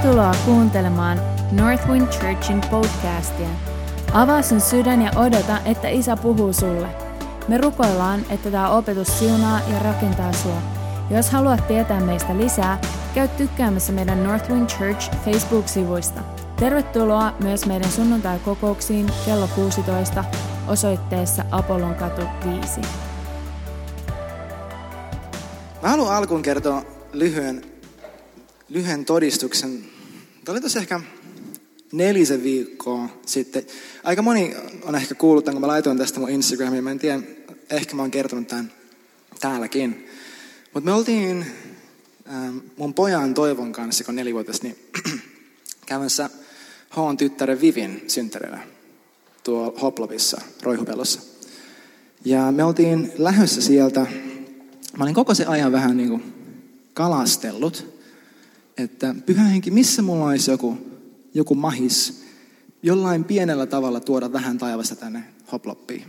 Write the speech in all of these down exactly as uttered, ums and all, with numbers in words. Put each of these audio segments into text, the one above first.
Tervetuloa kuuntelemaan Northwind Churchin podcastia. Avaa sun sydän ja odota, että Isä puhuu sulle. Me rukoillaan, että tämä opetus siunaa ja rakentaa sua. Jos haluat tietää meistä lisää, käy tykkäämässä meidän Northwind Church Facebook-sivuista. Tervetuloa myös meidän sunnuntai-kokouksiin kello kuusitoista osoitteessa Apollon katu viisi. Mä haluan alkuun kertoa lyhyen lyhyen todistuksen. Tämä oli tässä ehkä nelisen viikkoa sitten. Aika moni on ehkä kuullut tämän, kun mä laitoin tästä mun Instagramiin. Mä en tiedä, ehkä mä oon kertonut tämän täälläkin. Mutta me oltiin ähm, mun pojan Toivon kanssa, kun on nelivuotias, niin käymässä Hoon tyttären Vivin synttärillä tuo Hoplovissa, Roihupellossa. Ja me oltiin lähdössä sieltä. Mä olin koko sen ajan vähän niin kuin kalastellut, että Pyhä Henki, missä mulla olisi joku, joku mahis jollain pienellä tavalla tuoda vähän taivasta tänne Hoploppiin.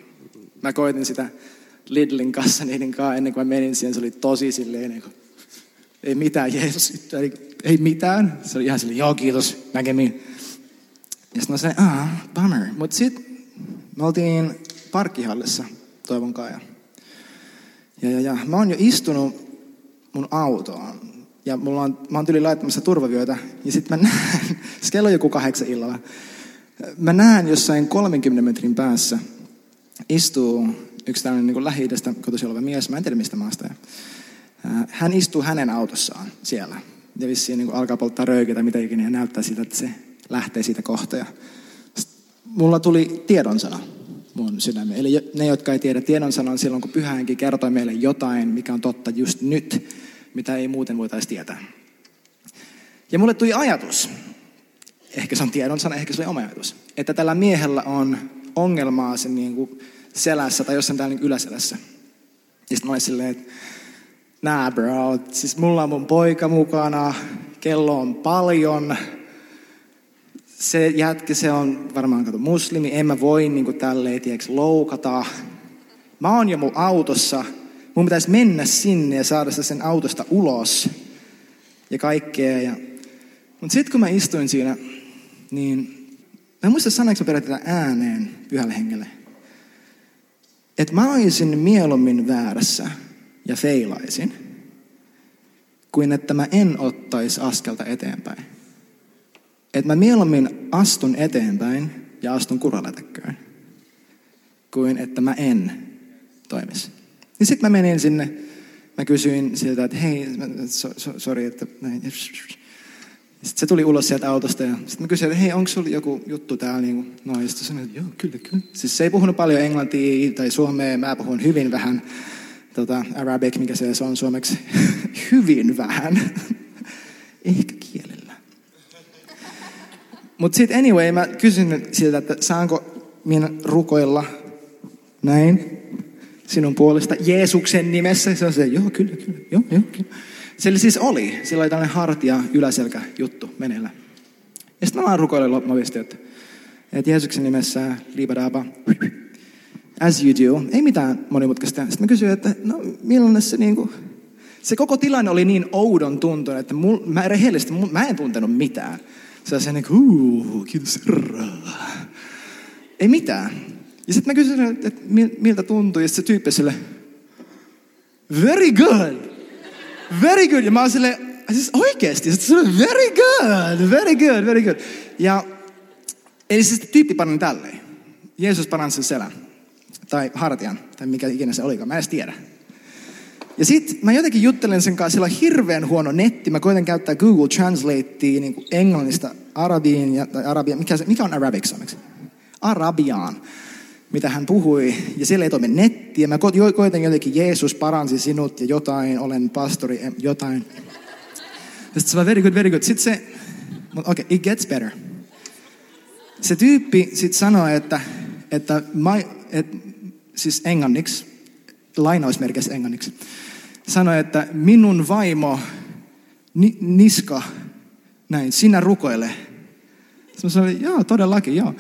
Mä koitin sitä Lidlin kanssa niiden kanssa ennen kuin mä menin siihen. Se oli tosi silleen, niin kuin, ei mitään Jeesus, ei mitään. Se oli ihan silleen, joo kiitos, näkemiin. Ja sitten mä sanoin, ah, bummer. Mutta sitten me oltiin parkkihallissa Toivon kanssa. Ja, ja, ja mä oon jo istunut mun autoon. Ja mulla on, mä oon tyli laittamassa turvavyötä. Ja sit mä näen, kello on joku kahdeksan illalla. Mä näen jossain kolmenkymmenen metrin päässä istuu yksi tämmöinen niin kuin Lähi-idästä kotoisin oleva mies. Mä en tiedä mistä maasta. Hän istuu hänen autossaan siellä. Ja vissiin niin kuin alkaa polttaa röökiä tai mitä ikinä. Ja näyttää siltä, että se lähtee siitä kohta. Ja mulla tuli tiedonsana mun sydämeen. Eli ne, jotka ei tiedä, tiedonsana on silloin, kun Pyhä Henki kertoi meille jotain, mikä on totta just nyt, mitä ei muuten voitaisi tietää. Ja mulle tuli ajatus, ehkä se on tiedonsana, ehkä se oli oma ajatus, että tällä miehellä on ongelmaa sen niin kuin selässä tai jossain täällä niin yläselässä. Ja sitten mä olin silleen, että nah bro, siis mulla on mun poika mukana, kello on paljon. Se jätkä, se on varmaan kato muslimi, en mä voi niin kuin tälleen, tiedäks, loukata. Mä oon jo mun autossa. Mun pitäisi mennä sinne ja saada sen autosta ulos ja kaikkea. Ja... Mutta sitten kun mä istuin siinä, niin mä en muista sanoinko mä periaatteessa ääneen Pyhälle Hengelle. Että mä olisin mieluummin väärässä ja feilaisin, kuin että mä en ottaisi askelta eteenpäin. Että mä mieluummin astun eteenpäin ja astun kurvalätäkköön, kuin että mä en toimisi. Ja sitten mä menin sinne, mä kysyin sieltä, että hei, so, so, sori, että näin. Sitten se tuli ulos sieltä autosta ja sitten mä kysyin, että hei, onko sulla joku juttu täällä niin kuin noista? Sanoin, että joo, kyllä, kyllä. Siis se ei puhunut paljon englantia tai suomea, mä puhun hyvin vähän, tota, arabic, mikä se on suomeksi, hyvin vähän, ehkä kielellä. Mutta sitten anyway, mä kysyin sieltä, että saanko minä rukoilla näin sinun puolesta Jeesuksen nimessä. Se on se, joo, kyllä, kyllä, joo, joo, kyllä. Se siis oli, sillä oli tällainen hartia, yläselkä juttu meneillä. Ja sitten mä vaan rukoilen loppavasti, että, että Jeesuksen nimessä, liibadaaba, as you do. Ei mitään monimutkaista. Sitten mä kysyin, että no millainen se niin kuin, se koko tilanne oli niin oudon tuntunut, että mul, mä rehellisesti, mä en tuntenut mitään. Se on se niin kuin, kiitos, ei mitään. Ja sitten mä kysyin, että miltä tuntui, ja se tyyppi sille, very good, very good. Ja mä oon sille, siis oikeesti, se on very good, very good, very good. Ja, eli siis tyyppi parani tälleen. Jeesus paransi selän, tai hartian, tai mikä ikinä se olikaan, mä en edes tiedä. Ja sit mä jotenkin juttelen sen kanssa, sillä on hirveän huono netti. Mä koitan käyttää Google Translatea niin englannista arabiin, ja, tai arabia, mikä, se, mikä on arabic suomeksi? Arabiaan. Mitä hän puhui, ja siellä ei toimi nettiä. Mä koitan jotenkin, Jeesus paransi sinut ja jotain, olen pastori, jotain. Ja sitten se on very good, very good. Sitten se, okay, it gets better. Se tyyppi sitten sanoi, että, että my, et, siis englanniksi, lainausmerkissä englanniksi, sanoi, että minun vaimo, ni, niska, näin, sinä rukoile. Sitten mä sanoin, joo, todellakin, joo.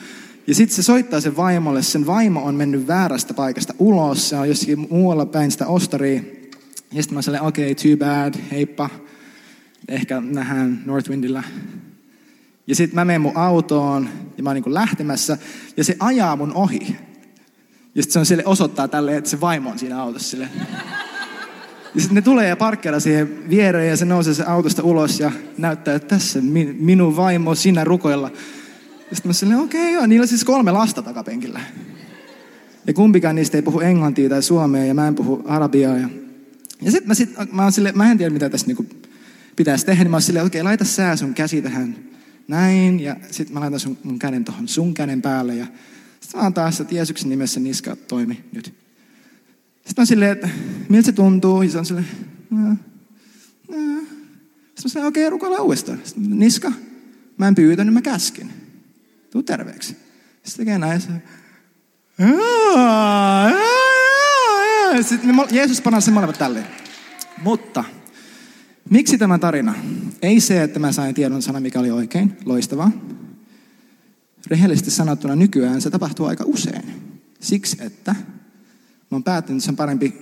Ja sitten se soittaa sen vaimolle. Sen vaimo on mennyt väärästä paikasta ulos. Se on jossakin muualla päin sitä ostaria. Ja sitten mä sanoin, okei, okay, too bad, heippa. Ehkä nähdään Northwindillä. Ja sit mä menen mun autoon ja mä oon niinku lähtemässä ja se ajaa mun ohi. Ja sit se on sille osoittaa tälleen, että se vaimo on siinä autossa silleen. Ja sit ne tulee ja parkkeilla siihen viereen ja se nousee se autosta ulos ja näyttää, että tässä minun vaimo sinä rukoilla. Ja sit mä silleen, okei okay, joo, niillä on siis kolme lasta takapenkillä. Ja kumpikaan niistä ei puhu englantia tai suomea ja mä en puhu arabiaa. Ja, ja sit mä sit, mä oon silleen, mä en tiedä mitä tässä niinku pitäisi tehdä, niin mä oon silleen, okei okay, laita sä sun käsi tähän. Näin, ja sitten mä laitan sun, mun käden tuohon sun käden päälle, ja sitten mä oon taas, että Jeesuksen nimessä niska toimi nyt. Sitten on silleen, että miltä se tuntuu, ja se on silleen, nää, nää. Sitten mä silleen, okei, okay, rukoilla uudestaan. Sitten, niska, mä en pyytänyt, mä käskin. Tuu terveeksi. Sitten tekee näin, ja sitten Jeesus panaa sen molemmat tälleen. Mutta... miksi tämä tarina? Ei se, että mä sain tiedon sana, mikä oli oikein, loistavaa. Rehellisesti sanottuna nykyään se tapahtuu aika usein. Siksi, että mä oon päättänyt, että se on parempi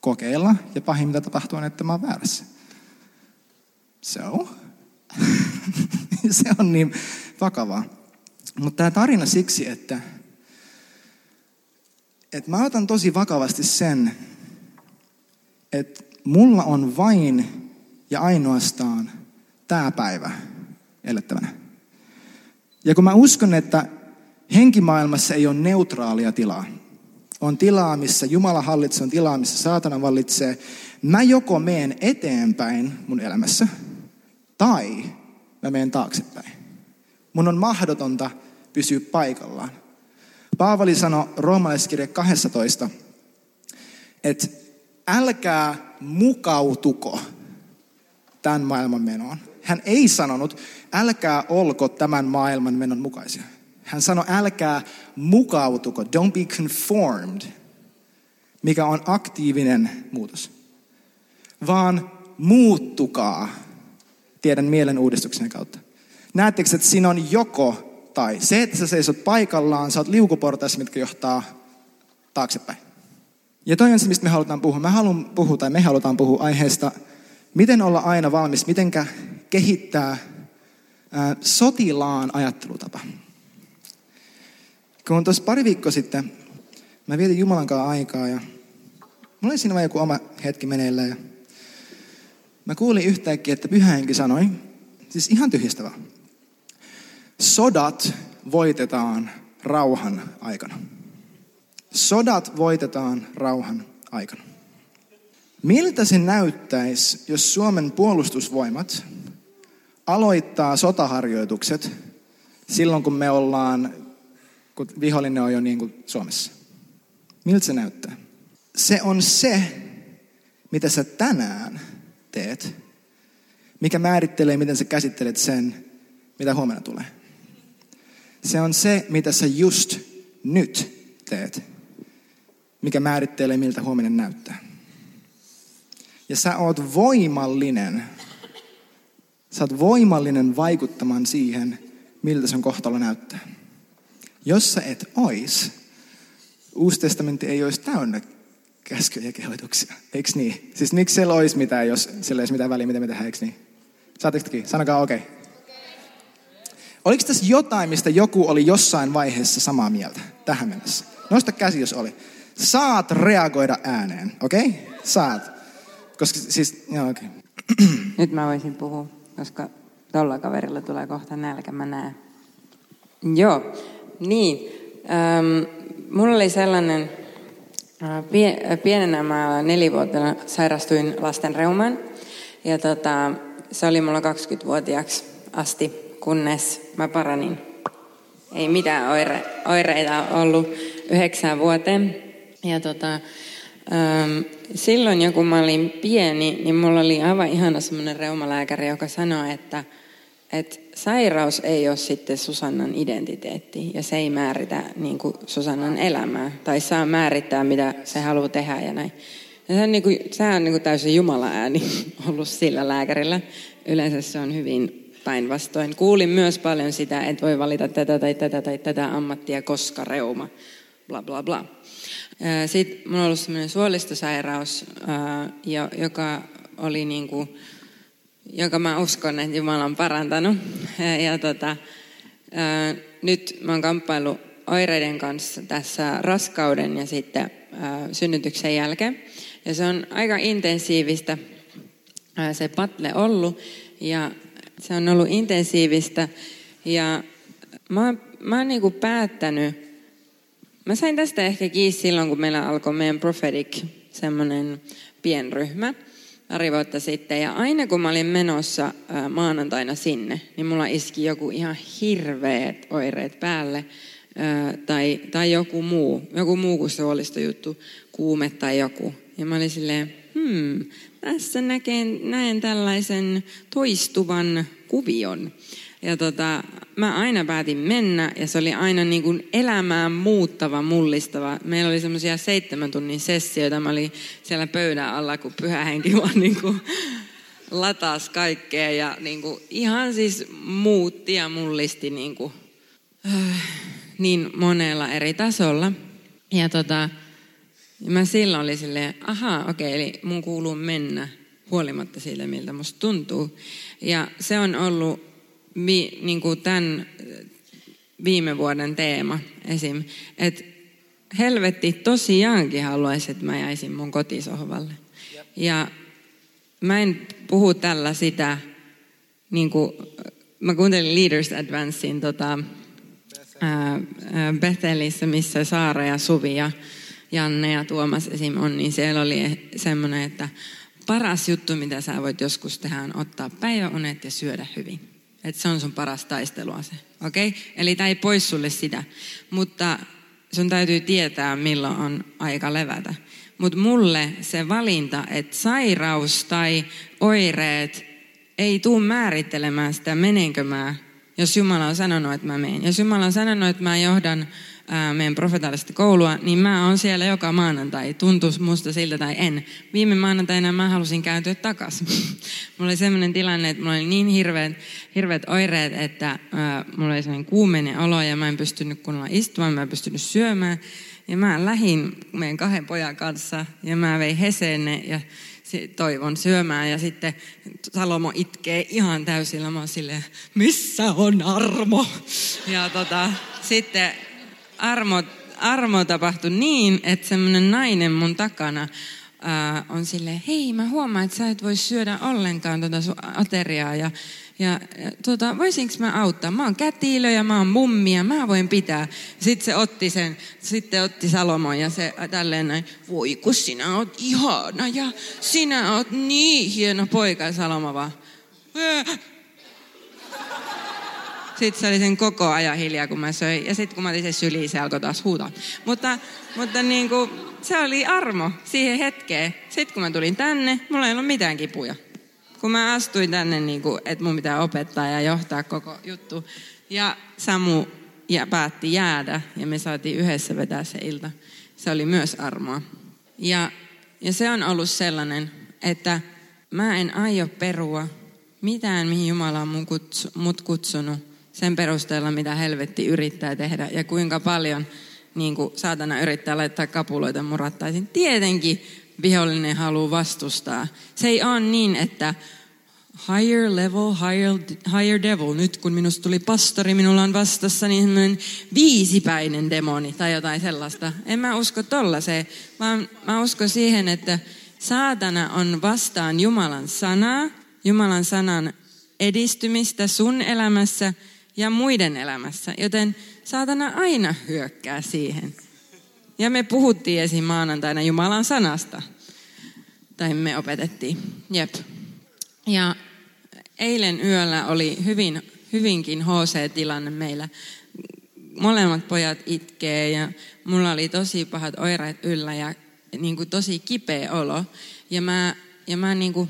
kokeilla. Ja pahin, mitä tapahtuu, on, että mä oon väärässä. So. Se on niin vakavaa. Mutta tämä tarina siksi, että, että mä otan tosi vakavasti sen, että mulla on vain ja ainoastaan tämä päivä elettävänä. Ja kun mä uskon, että henkimaailmassa ei ole neutraalia tilaa. On tilaa, missä Jumala hallitsee, on tilaa, missä saatana vallitsee. Mä joko meen eteenpäin mun elämässä, tai mä meen taaksepäin. Mun on mahdotonta pysyä paikallaan. Paavali sanoi Roomalaiskirja kaksitoista, että älkää mukautuko tämän maailman menoon. Hän ei sanonut, älkää olko tämän maailman menon mukaisia. Hän sanoi, älkää mukautuko, don't be conformed, mikä on aktiivinen muutos. Vaan muuttukaa tiedän mielen uudistuksen kautta. Näettekö, että siinä on joko tai. Se, että sä seisot paikallaan, sä oot liukuportaissa, mitkä johtaa taaksepäin. Ja toi on se, mistä me halutaan puhua. Mä haluan puhua tai me halutaan puhua aiheesta, miten olla aina valmis, mitenkä kehittää ää, sotilaan ajattelutapa. Kun tuossa pari viikkoa sitten, mä vietin Jumalan kanssa aikaa ja mulla oli siinä vaan joku oma hetki meneillään. Ja mä kuulin yhtäkkiä, että Pyhä Henki sanoi, siis ihan tyhjistävää. Sodat voitetaan rauhan aikana. Sodat voitetaan rauhan aikana. Miltä se näyttäisi, jos Suomen puolustusvoimat aloittaa sotaharjoitukset silloin, kun me ollaan, kun vihollinen on jo niin kuin Suomessa? Miltä se näyttää? Se on se, mitä sä tänään teet, mikä määrittelee, miten sä käsittelet sen, mitä huomenna tulee. Se on se, mitä sä just nyt teet. Mikä määrittelee, miltä huominen näyttää. Ja sä oot voimallinen. Sä oot voimallinen vaikuttamaan siihen, miltä sun kohtalo näyttää. Jos sä et ois, Uusi testamentti ei olisi täynnä käskyjä ja kehoituksia. Eiks niin? Siis miksi siellä olisi mitään, jos siellä ei olisi mitään väliä, mitä me tehdään, eiks niin? Saatteko tekin? Sanokaa okei. Okay. Oliko tässä jotain, mistä joku oli jossain vaiheessa samaa mieltä tähän mennessä? Nosta käsi, jos oli. Saat reagoida ääneen, okei? Okay? Saat. Koska siis, joo okei. Okay. Nyt mä voisin puhua, koska tolla kaverilla tulee kohta nälkä, mä näen. Joo, niin. Ähm, mulla oli sellainen, äh, pie, äh, pienenä mä nelivuotiaana sairastuin lasten reumaan. Ja tota, se oli mulla kaksikymmentävuotiaaksi asti. Kunnes mä paranin. Ei mitään oire, oireita ollut yhdeksään vuoteen. Ja tota, äm, silloin joku mä olin pieni, niin mulla oli aivan ihana semmoinen reumalääkäri, joka sanoi, että, että sairaus ei ole sitten Susannan identiteetti. Ja se ei määritä niin kuin Susannan elämää. Tai saa määrittää, mitä se haluaa tehdä ja näin. Ja se on, niin kuin, sehän on niin kuin täysin Jumalan ääni ollut sillä lääkärillä. Yleensä se on hyvin... päinvastoin. Kuulin myös paljon sitä, että voi valita tätä tai tätä tai tätä ammattia, koska reuma, bla bla bla. Sitten minulla on ollut sellainen suolistosairaus, joka oli niin kuin jonka mä uskon, että Jumala on parantanut. Ja tota, ää, nyt mä oon kamppaillut oireiden kanssa tässä raskauden ja sitten ää, synnytyksen jälkeen. Ja se on aika intensiivistä ää, se patle ollut ja se on ollut intensiivistä. Ja mä oon, mä oon niinku päättänyt, mä sain tästä ehkä kiinni silloin, kun meillä alkoi meidän prophetic semmoinen pienryhmä pari vuotta sitten. Ja aina kun mä olin menossa ää, maanantaina sinne, niin mulla iski joku ihan hirveät oireet päälle. Ää, tai, tai joku muu, joku muu kuin suolistojuttu, kuume tai joku. Ja mä olin silleen, hmm, tässä näken, näen tällaisen toistuvan kuvion. Ja tota, mä aina päätin mennä ja se oli aina niin kuin elämään muuttava, mullistava. Meillä oli semmoisia seitsemän tunnin sessioita. Mä olin siellä pöydän alla, kun pyhä henki vaan niin kuin latas kaikkea. Ja niin kuin ihan siis muutti ja mullisti niin kuin äh, niin monella eri tasolla. Ja tota, mä silloin oli silleen, ahaa, okei, eli mun kuuluu mennä huolimatta siitä, miltä musta tuntuu. Ja se on ollut Vi, niin kuin tämän viime vuoden teema esim. Että helvetti tosiaankin haluaisi, että mä jäisin mun kotisohvalle. Jep. Ja mä en puhu tällä sitä, niin kuin, mä kuuntelin Leaders Advancein tota, ää, Bethelissä, missä Saara ja Suvi ja Janne ja Tuomas esim. On, niin siellä oli semmoinen, että paras juttu, mitä sä voit joskus tehdä, on ottaa päiväunet ja syödä hyvin. Että se on sun paras taistelua se, okei? Okay? Eli tää ei pois sulle sitä, mutta sun täytyy tietää, milloin on aika levätä. Mutta mulle se valinta, että sairaus tai oireet ei tule määrittelemään sitä, menenkö mä, jos Jumala on sanonut, että mä menen. Jos Jumala on sanonut, että mä johdan ää, meidän profetaalista koulua, niin mä oon siellä joka maanantai. Tuntuisi musta siltä tai en. Viime maanantaina mä halusin kääntyä takaisin. Mulla oli sellainen tilanne, että mulla oli niin hirveät, hirveät oireet, että ää, mulla oli sellainen kuumeinen olo ja mä en pystynyt kunnolla istumaan, mä en pystynyt syömään. Ja mä lähdin meidän kahden pojan kanssa ja mä vein Heseen ne ja toivon syömään. Ja sitten Salomo itkee ihan täysillä. Mä oon silleen, missä on armo? Ja tota, sitten armo, armo tapahtui niin, että semmoinen nainen mun takana ää, on silleen, hei mä huomaan, että sä et voi syödä ollenkaan tota sun ateriaa. Ja, ja tota, voisinko mä auttaa? Mä oon kätilö ja mä oon mummi ja mä voin pitää. Sitten se otti sen, sitten otti Salomon ja se tälleen näin, voi kun sinä oot ihana ja sinä oot niin hieno poika. Salomo vaan. Ää. Sitten se oli sen koko ajan hiljaa, kun mä söin. Ja sitten kun mä otin sen syliin, se alkoi taas huutaa. Mutta, mutta niin kuin, se oli armo siihen hetkeen. Sitten kun mä tulin tänne, mulla ei ollut mitään kipuja. Kun mä astuin tänne, niin kuin, että mun pitää opettaa ja johtaa koko juttu. Ja Samu ja päätti jäädä ja me saatiin yhdessä vetää se ilta. Se oli myös armoa. Ja, ja se on ollut sellainen, että mä en aio perua mitään, mihin Jumala on mun kutsu, mut kutsunut. Sen perusteella, mitä helvetti yrittää tehdä ja kuinka paljon niin kuin saatana yrittää laittaa kapuloita murattaisin. Tietenkin vihollinen haluaa vastustaa. Se ei ole niin, että higher level, higher, higher devil. Nyt kun minusta tuli pastori, minulla on vastassa niin viisipäinen demoni tai jotain sellaista. En mä usko tollaiseen, vaan mä uskon siihen, että saatana on vastaan Jumalan sanaa, Jumalan sanan edistymistä sun elämässä ja muiden elämässä, joten saatana aina hyökkää siihen. Ja me puhuttiin esim. Maanantaina Jumalan sanasta. Tai me opetettiin. Jep. Ja eilen yöllä oli hyvin, hyvinkin H C-tilanne meillä. Molemmat pojat itkee ja mulla oli tosi pahat oireet yllä ja niin kuin tosi kipeä olo. Ja mä, ja mä niin kuin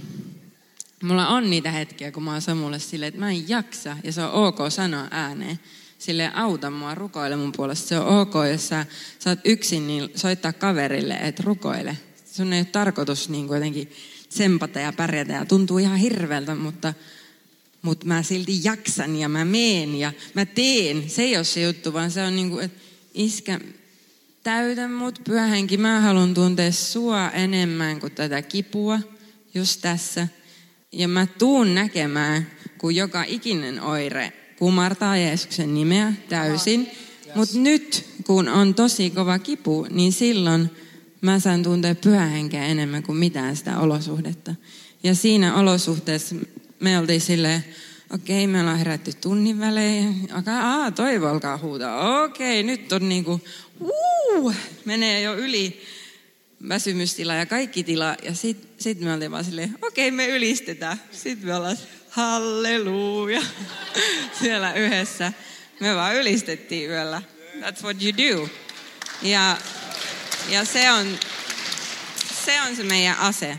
mulla on niitä hetkiä, kun mä oon Samulle silleen, että mä en jaksa. Ja se on ok sanoa ääneen. Silleen auta mua, rukoile mun puolesta. Se on ok, jos sä, sä oot yksin, niin soittaa kaverille, että rukoile. Sun ei ole tarkoitus niin jotenkin tsempata ja pärjätä. Ja tuntuu ihan hirveältä, mutta, mutta mä silti jaksan ja mä meen ja mä teen. Se ei ole se juttu, vaan se on niin kuin, että iskä, täytä mut pyhä henki. Mä haluan tuntea sua enemmän kuin tätä kipua just tässä. Ja mä tuun näkemään, kun joka ikinen oire kumartaa Jeesuksen nimeä täysin. Yes. Mutta nyt, kun on tosi kova kipu, niin silloin mä saan tuntea Pyhän Henkeä enemmän kuin mitään sitä olosuhdetta. Ja siinä olosuhteessa me oltiin silleen, okei, me ollaan herätty tunnin välein. Aa, toivo alkaa huutaa. Okei, nyt on niinku, uu, menee jo yli väsymystila ja kaikki tila. Ja sit, sit me oltiin vaan silleen, okei, me ylistetään. Sitten me ollaan, halleluja, siellä yhdessä. Me vaan ylistettiin yöllä. That's what you do. Ja, ja se on, se on se meidän ase.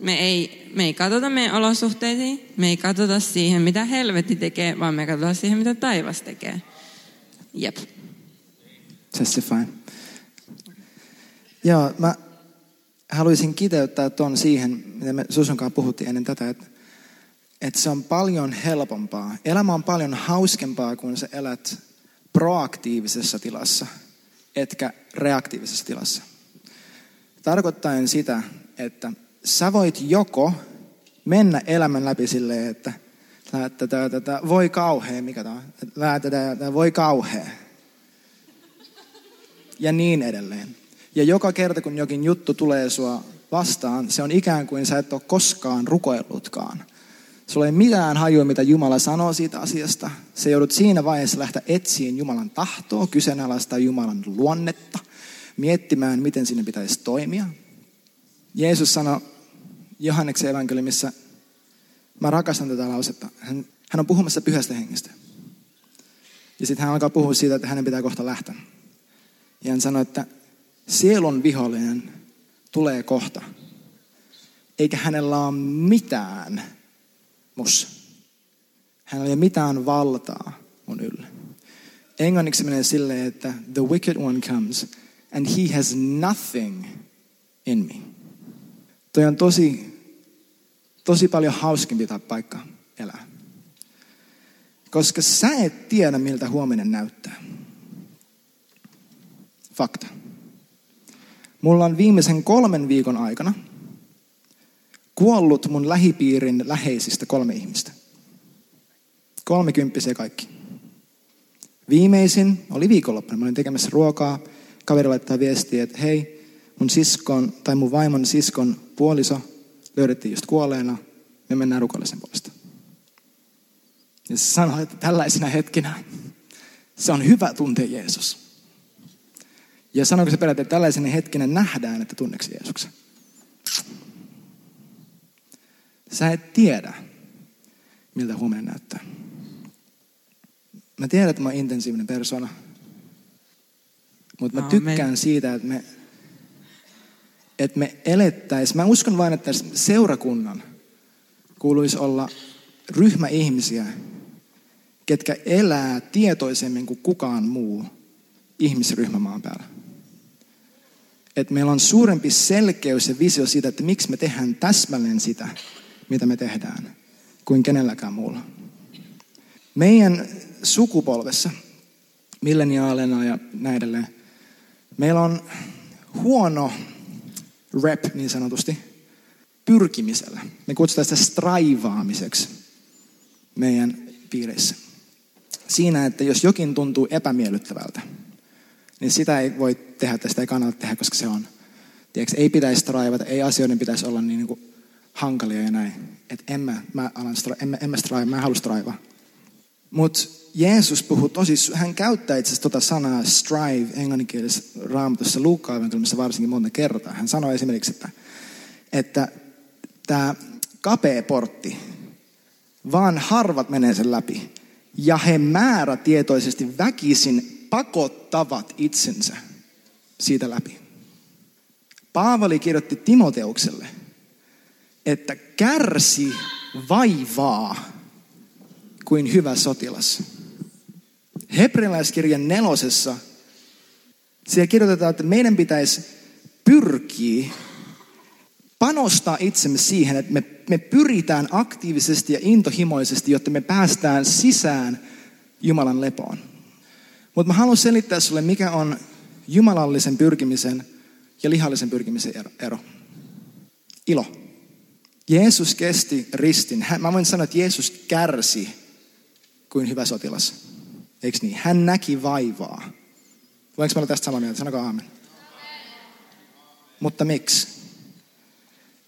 Me ei, me ei katsota meidän olosuhteisiin, me ei katsota siihen, mitä helvetti tekee, vaan me katsotaan siihen, mitä taivas tekee. Jep. Testify. Joo, mä haluaisin kiteyttää ton siihen, mitä me Susun kanssa puhuttiin ennen tätä, että, että se on paljon helpompaa. Elämä on paljon hauskempaa, kun sä elät proaktiivisessa tilassa, etkä reaktiivisessa tilassa. Tarkoittaen sitä, että sä voit joko mennä elämän läpi silleen, että voi kauhea, mikä tämä on, voi kauhea. Ja niin edelleen. Ja joka kerta, kun jokin juttu tulee sua vastaan, se on ikään kuin sä et ole koskaan rukoillutkaan. Sulla ei mitään hajua, mitä Jumala sanoo siitä asiasta. Sä joudut siinä vaiheessa lähteä etsiin Jumalan tahtoa, kyseenalaistaa Jumalan luonnetta, miettimään, miten siinä pitäisi toimia. Jeesus sanoi Johanneksen evankeliumissa, mä rakastan tätä lausetta, hän, hän on puhumassa Pyhästä Hengestä. Ja sitten hän alkaa puhua siitä, että hänen pitää kohta lähteä. Ja hän sanoi, että sielun vihollinen tulee kohta, eikä hänellä ole mitään mus. Hänellä ei ole mitään valtaa mun yllä. Englanniksi menee silleen, että the wicked one comes and he has nothing in me. Toi on tosi, tosi paljon hauskempi paikka elää. Koska sä et tiedä, miltä huominen näyttää. Fakta. Mulla on viimeisen kolmen viikon aikana kuollut mun lähipiirin läheisistä kolme ihmistä. Kolmekymppisiä kaikki. Viimeisin oli viikonloppuna. Mä olin tekemässä ruokaa. Kaveri laittaa viestiä, että hei. Mun siskon tai mun vaimon siskon puoliso löydettiin just kuolleena. Me mennään rukoilemaan puolesta. Ja se sanoi, että tällaisena hetkinä se on hyvä tuntea Jeesus. Ja sanoiko se periaatteessa, että tällaisena hetkinä nähdään, että tunneksi Jeesuksen. Sä et tiedä, miltä huomenna näyttää. Mä tiedän, että mä oon intensiivinen persona. Mutta mä tykkään siitä, että me... Että me elettäisiin, mä uskon vain, että seurakunnan kuuluisi olla ryhmä ihmisiä, ketkä elää tietoisemmin kuin kukaan muu ihmisryhmä maan päällä. Että meillä on suurempi selkeys ja visio siitä, että miksi me tehdään täsmälleen sitä, mitä me tehdään, kuin kenelläkään muulla. Meidän sukupolvessa, milleniaaleina ja näin edelleen, meillä on huono... rep niin sanotusti, pyrkimisellä. Me kutsutaan sitä straivaamiseksi meidän piireissä. Siinä, että jos jokin tuntuu epämiellyttävältä, niin sitä ei voi tehdä tai sitä ei kannata tehdä, koska se on. Tiedätkö, ei pitäisi straivata, ei asioiden pitäisi olla niin, niin kuin hankalia ja näin. Että en mä, mä alan stra, en, en mä straiva, mä en halua straivaa. Mutta Jeesus puhuu tosi, hän käyttää itse asiassa tuota sanaa strive englanninkielisessä Raamatussa Luukkaan evankeliumissa varsinkin monta kertaa. Hän sanoi esimerkiksi, että, että tämä kapea portti, vaan harvat menee sen läpi. Ja he määrätietoisesti väkisin pakottavat itsensä siitä läpi. Paavali kirjoitti Timoteukselle, että kärsi vaivaa kuin hyvä sotilas. Hebreiläiskirjan nelosessa siellä kirjoitetaan, että meidän pitäisi pyrkiä panostaa itsemme siihen, että me, me pyritään aktiivisesti ja intohimoisesti, jotta me päästään sisään Jumalan lepoon. Mutta mä haluan selittää sulle, mikä on jumalallisen pyrkimisen ja lihallisen pyrkimisen ero. Ilo. Jeesus kesti ristin. Mä voin sanoa, että Jeesus kärsi kuin hyvä sotilas. Eikö niin? Hän näki vaivaa. Voinko mä olla tästä samaa mieltä? Sanokaa aamen. Mutta miksi?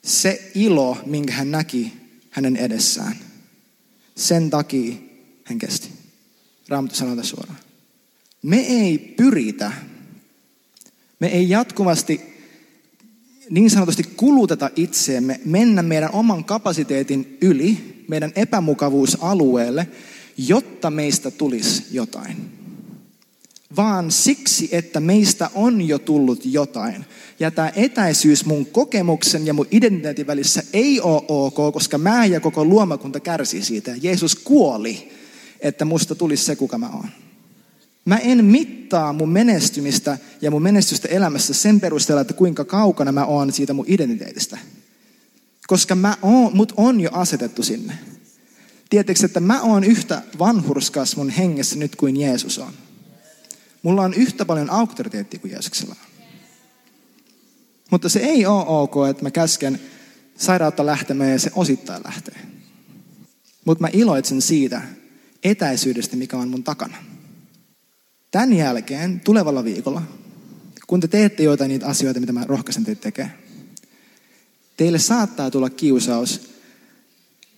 Se ilo, minkä hän näki hänen edessään, sen takia hän kesti. Raamattu sanoo tässä suoraan. Me ei pyritä, me ei jatkuvasti niin sanotusti kuluteta itseemme, mennä meidän oman kapasiteetin yli, meidän epämukavuusalueelle, jotta meistä tulisi jotain. Vaan siksi, että meistä on jo tullut jotain. Ja tämä etäisyys mun kokemuksen ja mun identiteetin välissä ei ole ok, koska mä ja koko luomakunta kärsii siitä. Jeesus kuoli, että musta tulisi se, kuka mä oon. Mä en mittaa mun menestymistä ja mun menestystä elämässä sen perusteella, että kuinka kaukana mä oon siitä mun identiteetistä. Koska mä oon, mut on jo asetettu sinne. Tiedättekö, että mä oon yhtä vanhurskas mun hengessä nyt kuin Jeesus on. Mulla on yhtä paljon auktoriteettia kuin Jeesuksella on. Mutta se ei ole ok, että mä käsken sairautta lähtemään ja se osittain lähtee. Mutta mä iloitsen siitä etäisyydestä, mikä on mun takana. Tämän jälkeen, tulevalla viikolla, kun te teette joitain niitä asioita, mitä mä rohkaisen teitä tekemään, teille saattaa tulla kiusaus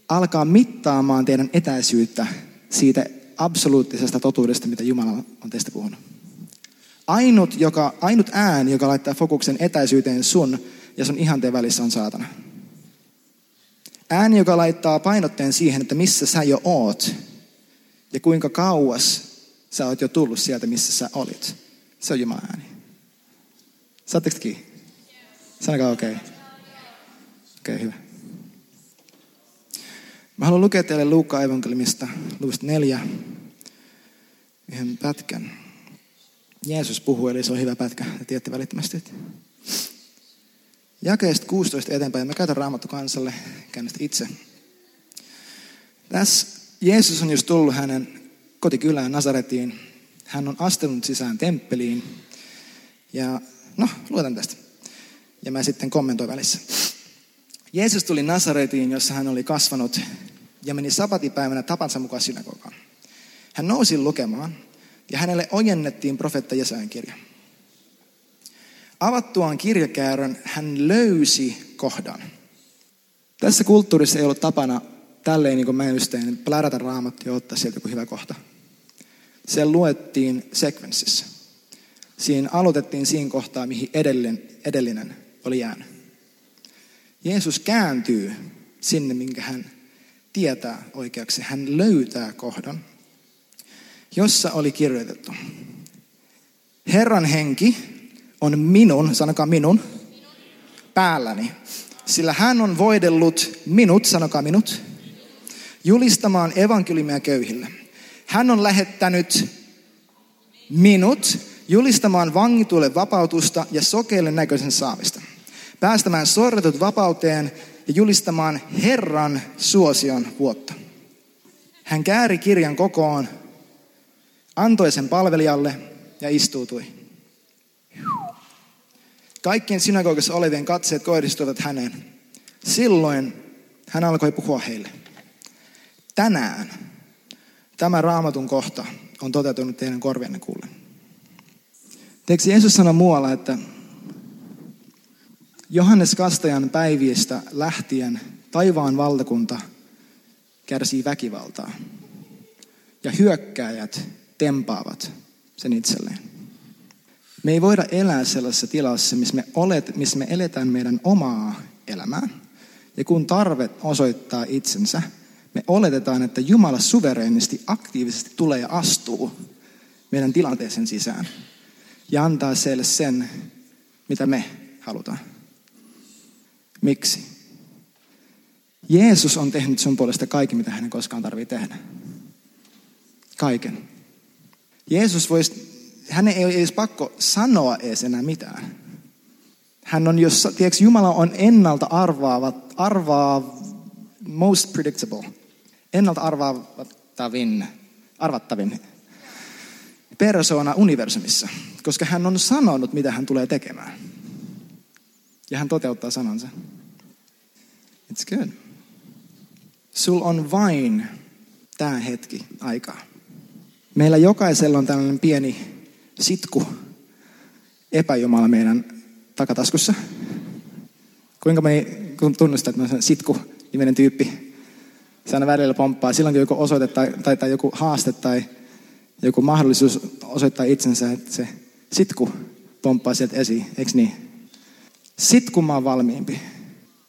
alkaa mittaamaan teidän etäisyyttä siitä absoluuttisesta totuudesta, mitä Jumala on teistä puhunut. Ainut, joka, ainut ääni, joka laittaa fokuksen etäisyyteen sun ja sun ihanteen välissä on saatana. Ääni, joka laittaa painotteen siihen, että missä sä jo oot ja kuinka kauas sä oot jo tullut sieltä, missä sä olit. Se on Jumalan ääni. Saatteko te kiinni? Sanokaa okei. Okay. Okei, okay, hyvä. Mä haluan lukea teille Luukkaan evankeliumista, luvusta neljä, yhden pätkän. Jeesus puhuu, eli se on hyvä pätkä, te tiedätte välittömästi. Jakeesta kuusitoista eteenpäin, mä käytän Raamattu kansalle, käännän sitä itse. Tässä Jeesus on just tullut hänen kotikylään Nasaretiin. Hän on astunut sisään temppeliin. Ja no, luotan tästä. Ja mä sitten kommentoin välissä. Jeesus tuli Nasaretiin, jossa hän oli kasvanut, ja meni sabatipäivänä tapansa mukaan synagogaan. Hän nousi lukemaan, ja hänelle ojennettiin profeetta Jesajan kirja. Avattuaan kirjakäärön hän löysi kohdan. Tässä kulttuurissa ei ollut tapana tälleen niin kuin mä just tein, plärätä raamattia ja ottaa sieltä joku hyvä kohta. Se luettiin sekvenssissä. Siinä aloitettiin siinä kohtaa, mihin edellinen, edellinen oli jäänyt. Jeesus kääntyy sinne, minkä hän tietää oikeaksi. Hän löytää kohdan, jossa oli kirjoitettu. Herran henki on minun, sanokaa minun, päälläni. Sillä hän on voidellut minut, sanokaa minut, julistamaan evankeliumia köyhille. Hän on lähettänyt minut julistamaan vangituille vapautusta ja sokeille näköisen saamista. Päästämään sorretut vapauteen ja julistamaan Herran suosion vuotta. Hän kääri kirjan kokoon, antoi sen palvelijalle ja istuutui. Kaikkien synagogassa olevien katseet kohdistuivat häneen. Silloin hän alkoi puhua heille. Tänään tämä raamatun kohta on toteutunut teidän korvienne kuullen. Teeksi Jeesus sanoi muualla, että Johannes Kastajan päivistä lähtien taivaan valtakunta kärsii väkivaltaa ja hyökkääjät tempaavat sen itselleen. Me ei voida elää sellaisessa tilassa, missä me, olet, missä me eletään meidän omaa elämää ja kun tarve osoittaa itsensä, me oletetaan, että Jumala suvereenisti aktiivisesti tulee ja astuu meidän tilanteeseen sisään ja antaa siellä sen, mitä me halutaan. Miksi? Jeesus on tehnyt sun puolesta kaiken, mitä hänen koskaan tarvitsee tehdä. Kaiken. Jeesus voisi, hänen ei olisi pakko sanoa edes enää mitään. Hän on, jos, tiedätkö, Jumala on ennalta arvaavat, arvaa, most predictable. Ennalta arvattavin, arvattavin persona universumissa, koska hän on sanonut, mitä hän tulee tekemään. Ja hän toteuttaa sanansa. It's good. Sul on vain tämä hetki aikaa. Meillä jokaisella on tällainen pieni sitku epäjumala meidän takataskussa. Kuinka me tunnustat, että on sitku-niminen tyyppi? Se aina välillä pomppaa. Silloin kun joku osoite tai, tai, tai joku haaste tai joku mahdollisuus osoittaa itsensä, että se sitku pomppaa sieltä esiin. Eikö niin? Sit kun mä oon valmiimpi.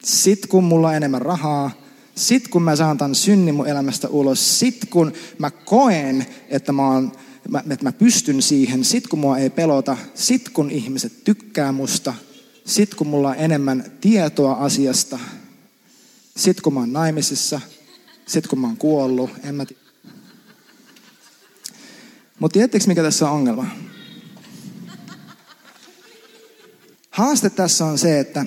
Sit kun mulla on enemmän rahaa. Sit kun mä saan tämän synnin mun elämästä ulos. Sit kun mä koen, että mä, oon, mä, että mä pystyn siihen. Sit kun mua ei pelota. Sit kun ihmiset tykkää musta. Sit kun mulla on enemmän tietoa asiasta. Sit kun mä oon naimisissa. Sit kun mä oon kuollut. En mä tiedä. Mutta tiedättekö mikä tässä on ongelma? Haaste tässä on se, että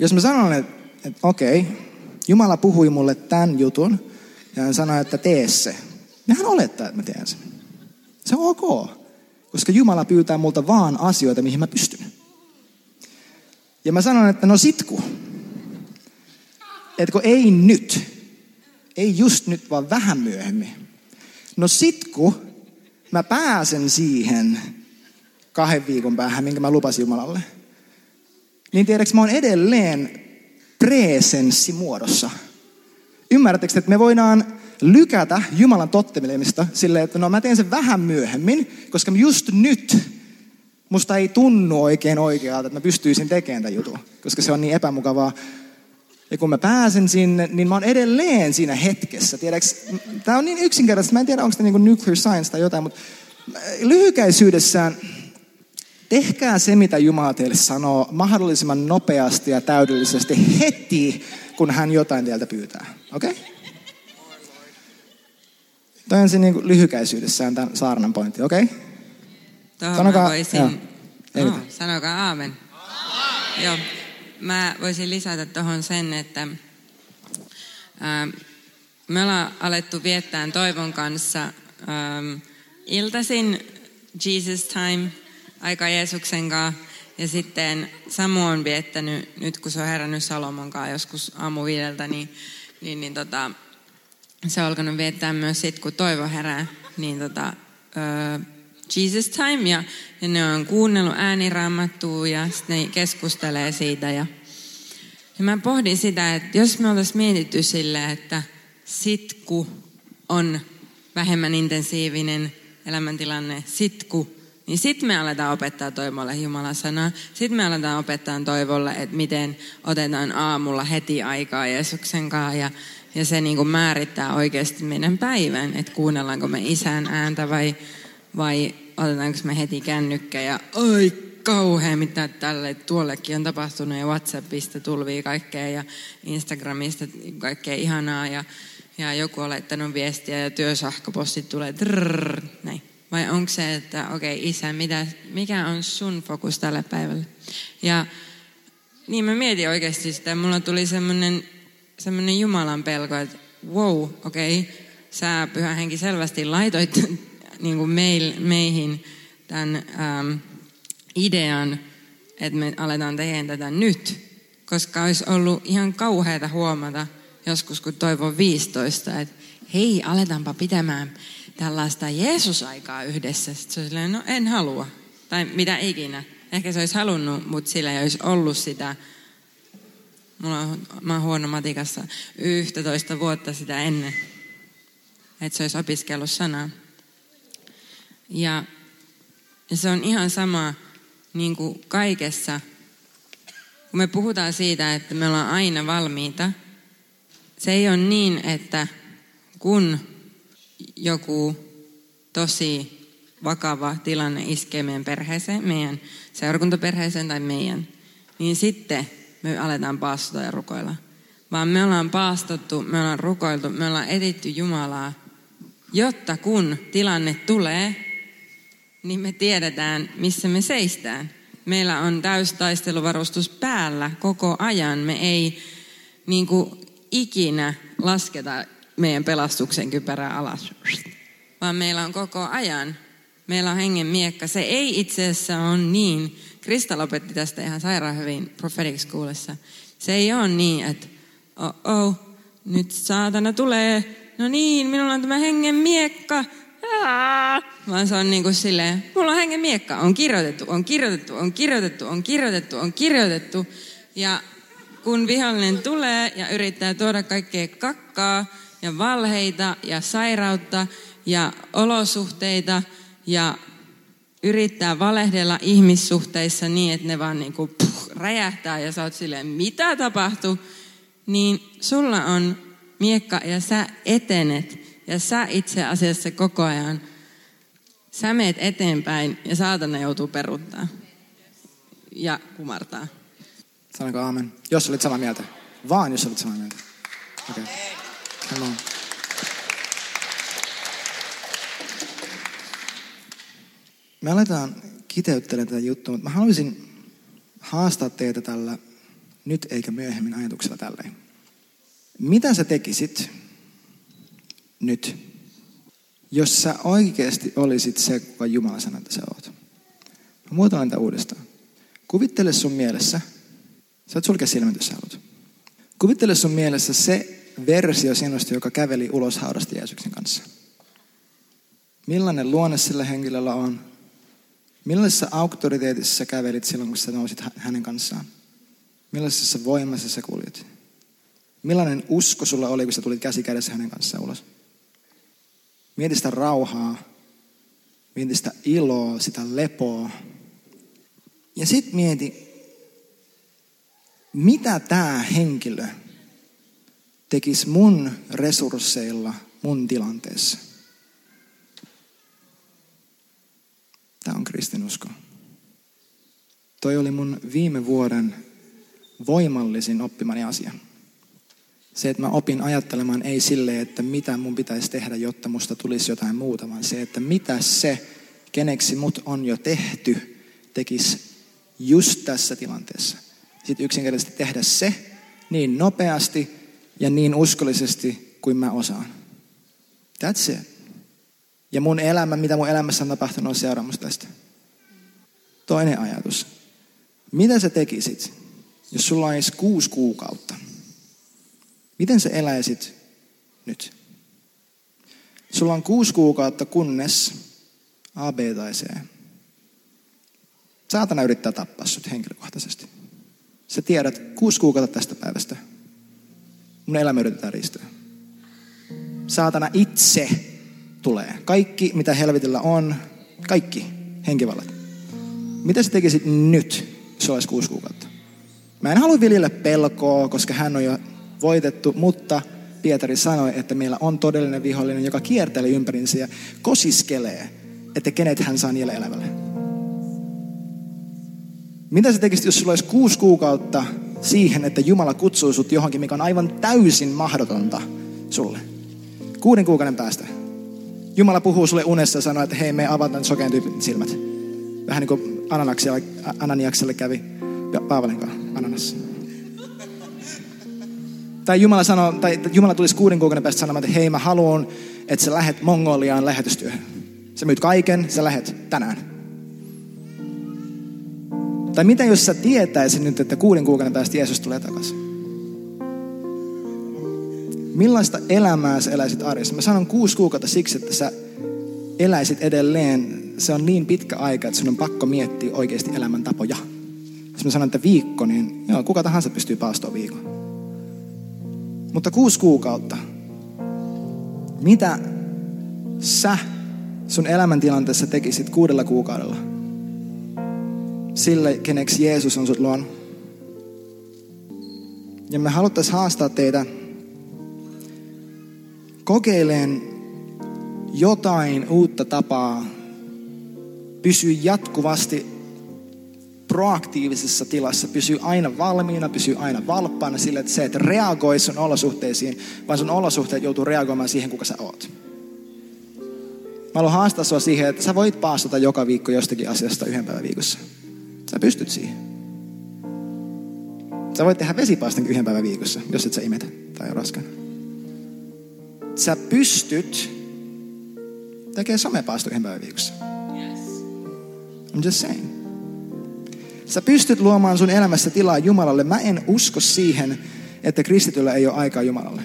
jos mä sanon, että, että okei, Jumala puhui mulle tämän jutun ja hän sanoi, että tee se. Ja hän olettaa, että mä teen sen. Se on ok, koska Jumala pyytää multa vaan asioita, mihin mä pystyn. Ja mä sanon, että no sitku. Etkö ei nyt, ei just nyt, vaan vähän myöhemmin. No sitku, mä pääsen siihen kahden viikon päähän, minkä mä lupasin Jumalalle. Niin tiedäks, mä oon edelleen presenssimuodossa. Ymmärrättekö, että me voidaan lykätä Jumalan tottelemista silleen, että no mä teen sen vähän myöhemmin, koska just nyt musta ei tunnu oikein oikealta, että mä pystyisin tekemään tämän jutun, koska se on niin epämukavaa. Ja kun mä pääsen sinne, niin mä oon edelleen siinä hetkessä. Tiedäks, tää on niin yksinkertaisesti, mä en tiedä onko tämä niinku nuclear science tai jotain, mutta lyhykäisyydessään tehkää se, mitä Jumala teille sanoo mahdollisimman nopeasti ja täydellisesti heti, kun hän jotain teiltä pyytää. Okei? Okay? Toi on se niin kuin lyhykäisyydessään tämän saarnan pointti, okei? Okay? Tuohon sanokaa, mä voisin... No, sanokaa aamen. Aamen. Joo. Mä voisin lisätä tuohon sen, että ää, me ollaan alettu viettään Toivon kanssa ää, iltaisin Jesus time, aika Jeesuksen kanssa. Ja sitten Samu on viettänyt, nyt kun se on herännyt Salomon kanssa joskus aamuviideltä, niin, niin, niin tota, se on alkanut viettää myös sitten, kun Toivo herää, niin tota, ö, Jesus time. Ja, ja ne on kuunnellut ääniraamattua ja sitten ne keskustelee siitä. Ja, ja mä pohdin sitä, että jos me oltaisiin mietitty sille, että sitku on vähemmän intensiivinen elämäntilanne, sitku, niin sitten me aletaan opettaa Toivolle Jumalan sanaa. Sitten me aletaan opettaa Toivolle, että miten otetaan aamulla heti aikaa Jeesuksen kanssa. Ja, ja se niin kuin määrittää oikeasti meidän päivän, että kuunnellaanko me isän ääntä vai, vai otetaanko me heti kännykkä. Ja oi kauhea, mitä tälle tuollekin on tapahtunut. Ja WhatsAppista tulvii kaikkea ja Instagramista kaikkea ihanaa. Ja, ja joku on laittanut viestiä ja työsähköpostit tulee trrrr, näin. Vai onko se, että okei okay, isä, mitä, mikä on sun fokus tällä päivällä? Ja niin mä mietin oikeasti sitä. Mulla tuli semmoinen Jumalan pelko, että wow, okei. Okay, sä Pyhä Henki selvästi laitoit niin kuin meil, meihin tämän ähm, idean, että me aletaan tekemään tätä nyt. Koska olisi ollut ihan kauheata huomata joskus, kun Toivon viisitoista, että hei, aletaanpa pitämään tällaista Jeesus-aikaa yhdessä. Sitten se on silleen, no en halua. Tai mitä ikinä. Ehkä se olisi halunnut, mutta sillä ei olisi ollut sitä. Mulla on, mä oon huono matikassa yksitoista vuotta sitä ennen. Että se olisi opiskellut sanaa. Ja, ja se on ihan sama niin kuin kaikessa. Kun me puhutaan siitä, että me ollaan aina valmiita. Se ei ole niin, että kun joku tosi vakava tilanne iskee meidän perheeseen, meidän seurakuntaperheeseen tai meidän, niin sitten me aletaan paastota ja rukoilla. Vaan me ollaan paastottu, me ollaan rukoiltu, me ollaan etitty Jumalaa, jotta kun tilanne tulee, niin me tiedetään, missä me seistään. Meillä on täystaisteluvarustus päällä koko ajan. Me ei niin kuin ikinä lasketa meidän pelastuksen kypärää alas. Vaan meillä on koko ajan, meillä on hengen miekka. Se ei itse asiassa ole niin. Krista lopetti tästä ihan sairaan hyvin prophetic schoolissa. Se ei ole niin, että oh-oh, nyt saatana tulee, no niin, minulla on tämä hengen miekka. Aa! Vaan se on niin kuin silleen, mulla on hengen miekka, on kirjoitettu, on kirjoitettu, on kirjoitettu, on kirjoitettu, on kirjoitettu. Ja kun vihollinen tulee ja yrittää tuoda kaikkea kakkaa ja valheita ja sairautta ja olosuhteita ja yrittää valehdella ihmissuhteissa niin, että ne vaan niin kuin puh, räjähtää ja sä oot silleen, mitä tapahtuu, niin sulla on miekka ja sä etenet ja sä itse asiassa koko ajan, sä meet eteenpäin ja saatana joutuu peruuttaa ja kumartaa. Sanonko aamen? Jos olit samaa mieltä. Vaan jos olit samaa mieltä. Okei. Okay. Me aletaan kiteyttelemään tätä juttua, mutta mä haluaisin haastaa teitä tällä nyt eikä myöhemmin ajatuksella tälleen. Mitä sä tekisit nyt, jos sä oikeasti olisit se, kuka Jumala sanoi, että sä oot? Mä muotoilen niitä uudestaan. Kuvittele sun mielessä, sä voit sulkea silmät, jos sä haluat. Kuvittele sun mielessä se versio sinusta, joka käveli ulos haudasta Jeesuksen kanssa. Millainen luonne sillä henkilöllä on? Millaisessa auktoriteetissa sä kävelit silloin, kun sä nousit hänen kanssaan? Millaisessa voimassa sä kuljet? Millainen usko sulla oli, kun sä tulit käsi kädessä hänen kanssaan ulos? Mieti sitä rauhaa, mieti sitä iloa, sitä lepoa. Ja sit mieti, mitä tää henkilö tekisi mun resursseilla mun tilanteessa? Tää on kristinusko. Toi oli mun viime vuoden voimallisin oppimani asia. Se, että mä opin ajattelemaan ei silleen, että mitä mun pitäisi tehdä, jotta musta tulisi jotain muuta, vaan se, että mitä se, keneksi mut on jo tehty, tekisi just tässä tilanteessa. Sitten yksinkertaisesti tehdä se niin nopeasti ja niin uskollisesti kuin mä osaan. That's it. Ja mun elämä, mitä mun elämässä on tapahtunut, on seuraamus tästä. Toinen ajatus. Mitä sä tekisit, jos sulla olisi kuusi kuukautta? Miten sä eläisit nyt? Sulla on kuusi kuukautta kunnes A, B tai C. Saatana yrittää tappaa sut henkilökohtaisesti. Sä tiedät, kuusi kuukautta tästä päivästä mun elämä yritetään riistää. Saatana itse tulee. Kaikki, mitä helvetillä on, kaikki henkivallat. Mitä sä tekisit nyt, jos sulla olisi kuusi kuukautta? Mä en halua viljellä pelkoa, koska hän on jo voitettu, mutta Pietari sanoi, että meillä on todellinen vihollinen, joka kiertelee ympärinsä ja kosiskelee, että kenet hän saa niille elämälle. Mitä sä tekisit, jos sulla olisi kuusi kuukautta siihen, että Jumala kutsuu sut johonkin, mikä on aivan täysin mahdotonta sulle? Kuuden kuukauden päästä. Jumala puhuu sulle unessa ja sanoo, että hei, me avataan sokean tyypin silmät. Vähän niin kuin Ananiakselle kävi Paavalin kanssa, Ananas. Tai Jumala, sanoo, tai Jumala tulisi kuuden kuukauden päästä sanomaan, että hei, mä haluan, että sä lähet Mongoliaan lähetystyöhön. Sä myyt kaiken, sä lähet tänään. Tai mitä jos sä tietäisit nyt, että kuuden kuukauden päästä Jeesus tulee takaisin? Millaista elämää sä eläisit arjessa? Mä sanon kuusi kuukautta siksi, että sä eläisit edelleen. Se on niin pitkä aika, että sun on pakko miettiä oikeasti elämäntapoja. Jos mä sanon, että viikko, niin joo, kuka tahansa pystyy paastoon viikon. Mutta kuusi kuukautta. Mitä sä sun elämäntilanteessa tekisit kuudella kuukaudella? Sillä, keneksi Jeesus on sut luonut. Ja me haluttais haastaa teitä kokeileen jotain uutta tapaa. Pysy jatkuvasti proaktiivisessa tilassa, pysyy aina valmiina, pysyy aina valppaana sillä, että se, että reagoi sun olosuhteisiin, vaan sun olosuhteet joutuu reagoimaan siihen, kuka sä oot. Mä haluan haastaa sua siihen, että sä voit paastota joka viikko jostakin asiasta yhden päivän viikossa. Sä pystyt siihen. Sä voit tehdä vesipaaston yhden päivän viikossa, jos et sä imetä tai ole raskana. Sä pystyt tekemään somepaaston yhden päivän viikossa. I'm just saying. Sä pystyt luomaan sun elämässä tilaa Jumalalle. Mä en usko siihen, että kristityllä ei ole aikaa Jumalalle.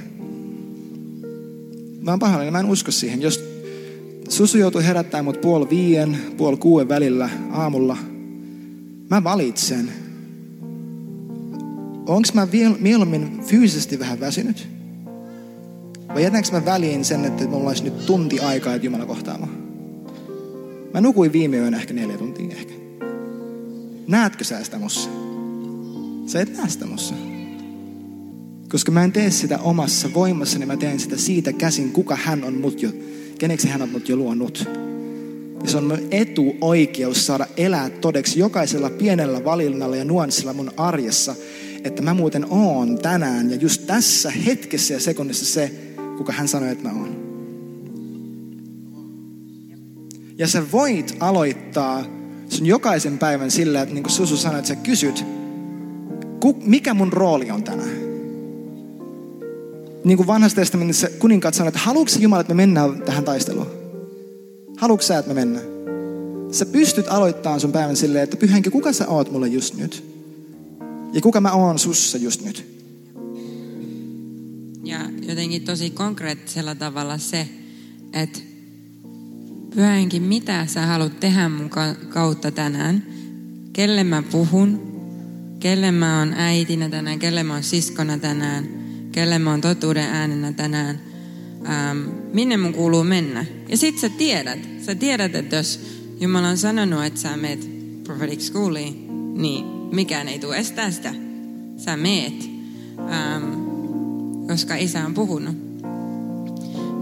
Mä oon pahoillani, mä en usko siihen. Jos Susu joutuu herättämään mut puoli viien, puoli kuuden välillä aamulla, mä valitsen. Onks mä mieluummin fyysisesti vähän väsynyt? Vai jätänkö mä väliin sen, että mulla olisi nyt tunti aikaa, että Jumala kohtaa mua? Mä nukuin viime yönä ehkä neljä tuntia ehkä. Näetkö sä sitä mussa? Sä et näe sitä mussa. Koska mä en tee sitä omassa voimassani, niin mä teen sitä siitä käsin, kuka hän on mut jo, keneksi hän on mut jo luonut. Ja se on mun etuoikeus saada elää todeksi jokaisella pienellä valinnalla ja nuanssilla mun arjessa, että mä muuten oon tänään ja just tässä hetkessä ja sekunnissa se, kuka hän sanoi, että mä oon. Ja sä voit aloittaa sun jokaisen päivän sillä, että niin kuin Susu sanoi, että sä kysyt, mikä mun rooli on tänään? Niin kuin vanhassa testamentissa kuninkaat sanoi, että haluatko sä Jumala, että me mennään tähän taisteluun? Haluatko sä, että me mennään? Sä pystyt aloittamaan sun päivän silleen, että pyhänkin, kuka sä oot mulle just nyt? Ja kuka mä oon sussa just nyt? Ja jotenkin tosi konkreettisella tavalla se, että pyhänkin, mitä sä haluat tehdä mun kautta tänään? Kelle mä puhun? Kelle mä oon äitinä tänään? Kelle mä oon siskona tänään? Kelle mä oon totuuden äänenä tänään, ähm, minne mun kuuluu mennä. Ja sit sä tiedät, sä tiedät, että jos Jumala on sanonut, että sä meet prophetic schooliin, niin mikään ei tule estää sitä. Sä meet, ähm, koska isä on puhunut.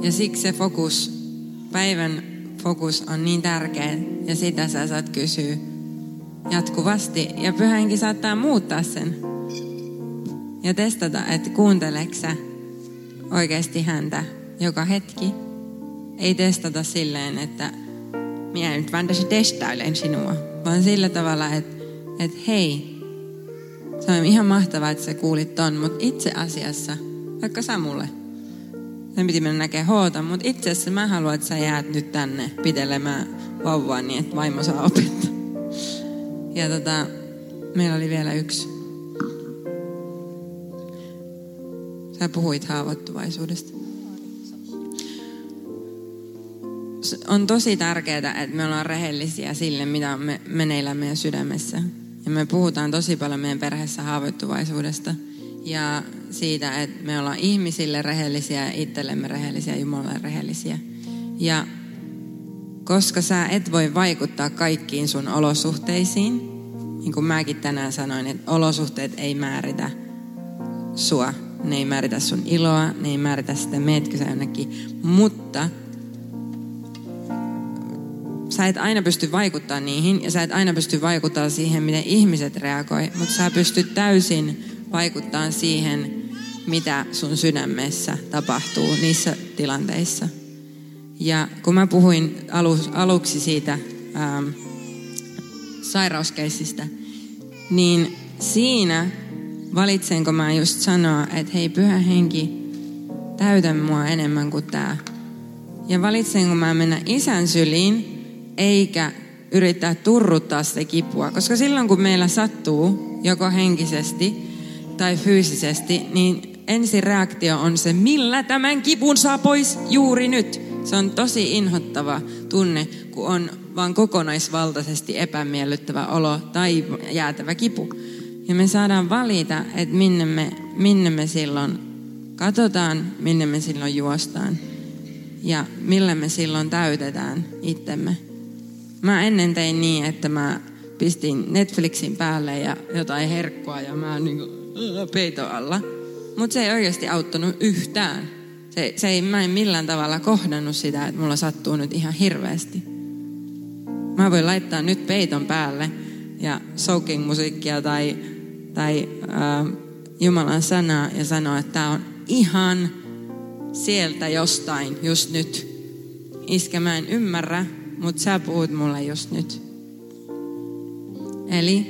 Ja siksi se fokus, päivän fokus on niin tärkeä, ja sitä sä saat kysyä jatkuvasti. Ja pyhänkin saattaa muuttaa sen. Ja testata, että kuunteleksä oikeasti häntä joka hetki. Ei testata silleen, että minä nyt vaan tässä testailen sinua. Vaan sillä tavalla, että, että hei, se on ihan mahtavaa, että sä kuulit ton. Mutta itse asiassa, vaikka Samulle, sen piti mennä näkee hoota. Mutta itse asiassa mä haluan, että sä jäät nyt tänne pitelemään vauvaa niin, että vaimo saa opettaa. Ja tota, meillä oli vielä yksi. Sä puhuit haavoittuvaisuudesta. On tosi tärkeää, että me ollaan rehellisiä sille, mitä on me, meneillään meidän sydämessä. Ja me puhutaan tosi paljon meidän perheessä haavoittuvaisuudesta. Ja siitä, että me ollaan ihmisille rehellisiä ja itsellemme rehellisiä, Jumalalle rehellisiä. Ja koska sä et voi vaikuttaa kaikkiin sun olosuhteisiin, niin kuin mäkin tänään sanoin, että olosuhteet ei määritä sua. Ne ei määritä sun iloa, ne ei määritä sitä, meetkö sä jonnekin. Mutta sä et aina pysty vaikuttaa niihin ja sä et aina pysty vaikuttaa siihen, miten ihmiset reagoi. Mutta sä pystyt täysin vaikuttaa siihen, mitä sun sydämessä tapahtuu niissä tilanteissa. Ja kun mä puhuin alu- aluksi siitä ähm, sairauskeissistä, niin siinä... Valitsenko mä just sanoa, että hei pyhä henki, täytä mua enemmän kuin tää. Ja valitsenko mä mennä isän syliin, eikä yrittää turruttaa sitä kipua. Koska silloin kun meillä sattuu, joko henkisesti tai fyysisesti, niin ensireaktio on se, millä tämän kipun saa pois juuri nyt. Se on tosi inhottava tunne, kun on vaan kokonaisvaltaisesti epämiellyttävä olo tai jäätävä kipu. Ja me saadaan valita, että minne me, minne me silloin katsotaan, minne me silloin juostaan ja millä me silloin täytetään itsemme. Mä ennen tein niin, että mä pistin Netflixin päälle ja jotain herkkua ja mä niin kuin peiton alla. Mutta se ei oikeasti auttanut yhtään. Se, se ei, mä en millään tavalla kohdannut sitä, että mulla sattuu nyt ihan hirveästi. Mä voin laittaa nyt peiton päälle ja soaking-musiikkia tai... tai äh, Jumalan sanaa ja sanoa, että tämä on ihan sieltä jostain just nyt. Iskä, mä en ymmärrä, mutta sä puhut mulle just nyt. Eli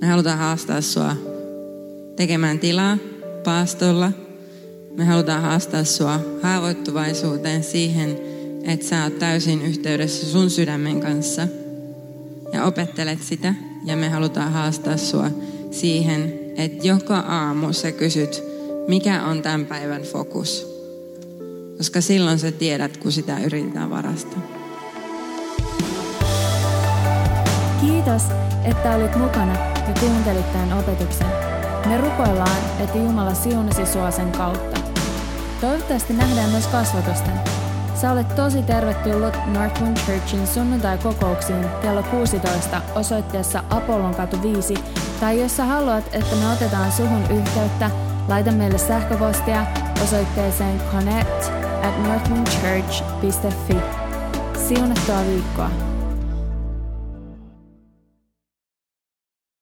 me halutaan haastaa sua tekemään tilaa paastolla. Me halutaan haastaa sua haavoittuvaisuuteen siihen, että sä oot täysin yhteydessä sun sydämen kanssa ja opettelet sitä ja me halutaan haastaa sua siihen, että joka aamu sä kysyt, mikä on tämän päivän fokus. Koska silloin sä tiedät, kun sitä yritetään varastaa. Kiitos, että olit mukana ja kuuntelit tämän opetuksen. Me rukoillaan, että Jumala siunasi sua sen kautta. Toivottavasti nähdään myös kasvatusten. Sä olet tosi tervetullut Northwind Churchin sunnuntai-kokouksiin kello kuusitoista osoitteessa Apollon katu viisi, tai jos sä haluat, että me otetaan suhun yhteyttä, laita meille sähköpostia osoitteeseen connect at northwindchurch piste fi. Siunattua viikkoa!